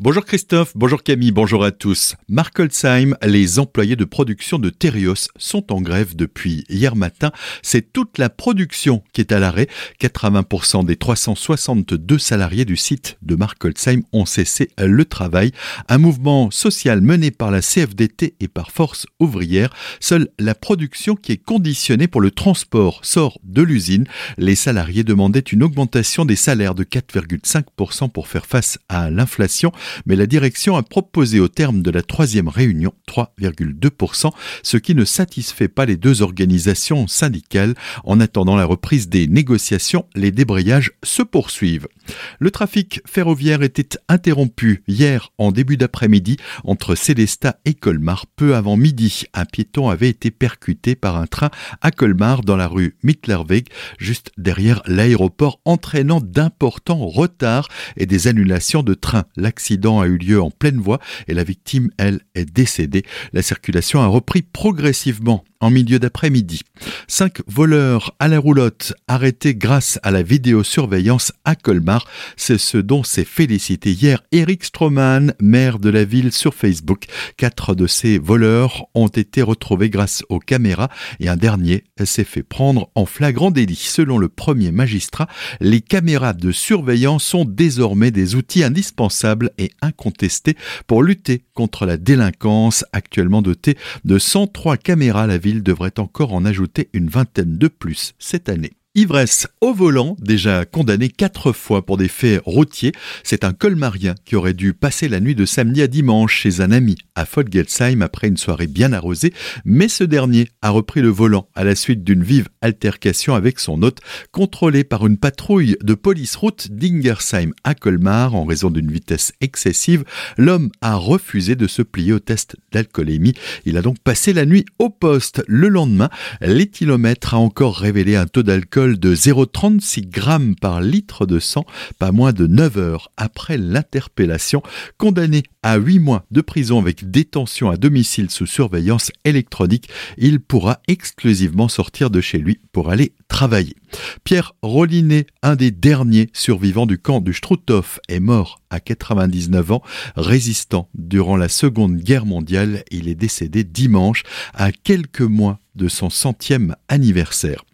Bonjour Christophe, bonjour Camille, bonjour à tous. Folgelsheim, les employés de production de Terios sont en grève depuis hier matin. C'est toute la production qui est à l'arrêt. 80% des 362 salariés du site de Folgelsheim ont cessé le travail. Un mouvement social mené par la CFDT et par Force Ouvrière. Seule la production qui est conditionnée pour le transport sort de l'usine. Les salariés demandaient une augmentation des salaires de 4,5% pour faire face à l'inflation. Mais la direction a proposé au terme de la troisième réunion 3,2%, ce qui ne satisfait pas les deux organisations syndicales. En attendant la reprise des négociations, les débrayages se poursuivent. Le trafic ferroviaire était interrompu hier en début d'après-midi entre Sélestat et Colmar. Peu avant midi, un piéton avait été percuté par un train à Colmar dans la rue Mittlerweg, juste derrière l'aéroport, entraînant d'importants retards et des annulations de trains. L'accident a eu lieu en pleine voie et la victime, elle, est décédée. La circulation a repris progressivement en milieu d'après-midi. 5 voleurs à la roulotte arrêtés grâce à la vidéosurveillance à Colmar. C'est ce dont s'est félicité hier Éric Stroman, maire de la ville, sur Facebook. 4 de ces voleurs ont été retrouvés grâce aux caméras et un dernier s'est fait prendre en flagrant délit. Selon le premier magistrat, les caméras de surveillance sont désormais des outils indispensables et incontestés pour lutter contre la délinquance. Actuellement dotée de 103 caméras, la ville devrait encore en ajouter une vingtaine de plus cette année. Ivresse au volant, déjà condamné 4 fois pour des faits routiers. C'est un colmarien qui aurait dû passer la nuit de samedi à dimanche chez un ami à Folgelsheim après une soirée bien arrosée. Mais ce dernier a repris le volant à la suite d'une vive altercation avec son hôte, contrôlé par une patrouille de police route d'Ingersheim à Colmar en raison d'une vitesse excessive. L'homme a refusé de se plier au test d'alcoolémie. Il a donc passé la nuit au poste. Le lendemain, l'éthylomètre a encore révélé un taux d'alcool de 0,36 grammes par litre de sang, pas moins de 9 heures après l'interpellation. Condamné à 8 mois de prison avec détention à domicile sous surveillance électronique, il pourra exclusivement sortir de chez lui pour aller travailler. Pierre Rollinet, un des derniers survivants du camp du Struthof, est mort à 99 ans. Résistant durant la Seconde Guerre mondiale, il est décédé dimanche à quelques mois de son 100e anniversaire.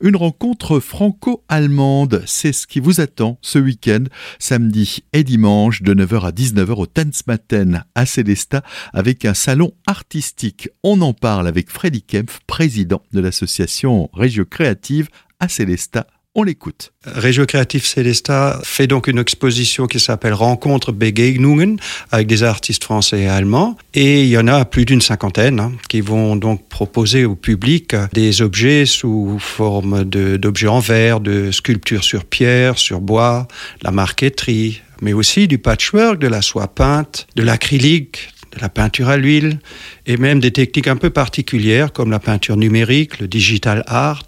Une rencontre franco-allemande, c'est ce qui vous attend ce week-end, samedi et dimanche, de 9h à 19h au Tanzmatten à Sélestat, avec un salon artistique. On en parle avec Freddy Kempf, président de l'association Régio Créatif à Sélestat. On l'écoute. Régio Créatif Sélestat fait donc une exposition qui s'appelle Rencontre Begegnungen avec des artistes français et allemands. Et il y en a plus d'une cinquantaine qui vont donc proposer au public des objets sous forme d'objets en verre, de sculptures sur pierre, sur bois, de la marqueterie, mais aussi du patchwork, de la soie peinte, de l'acrylique, de la peinture à l'huile et même des techniques un peu particulières comme la peinture numérique, le digital art,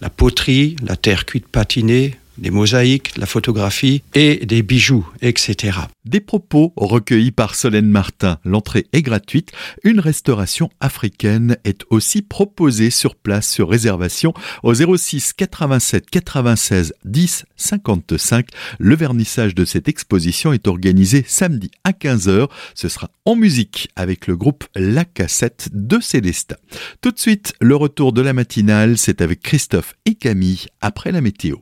la poterie, la terre cuite patinée, des mosaïques, la photographie et des bijoux, etc. Des propos recueillis par Solène Martin. L'entrée est gratuite. Une restauration africaine est aussi proposée sur place sur réservation au 06 87 96 10 55. Le vernissage de cette exposition est organisé samedi à 15h. Ce sera en musique avec le groupe La Cassette de Célesta. Tout de suite, le retour de la matinale, c'est avec Christophe et Camille après la météo.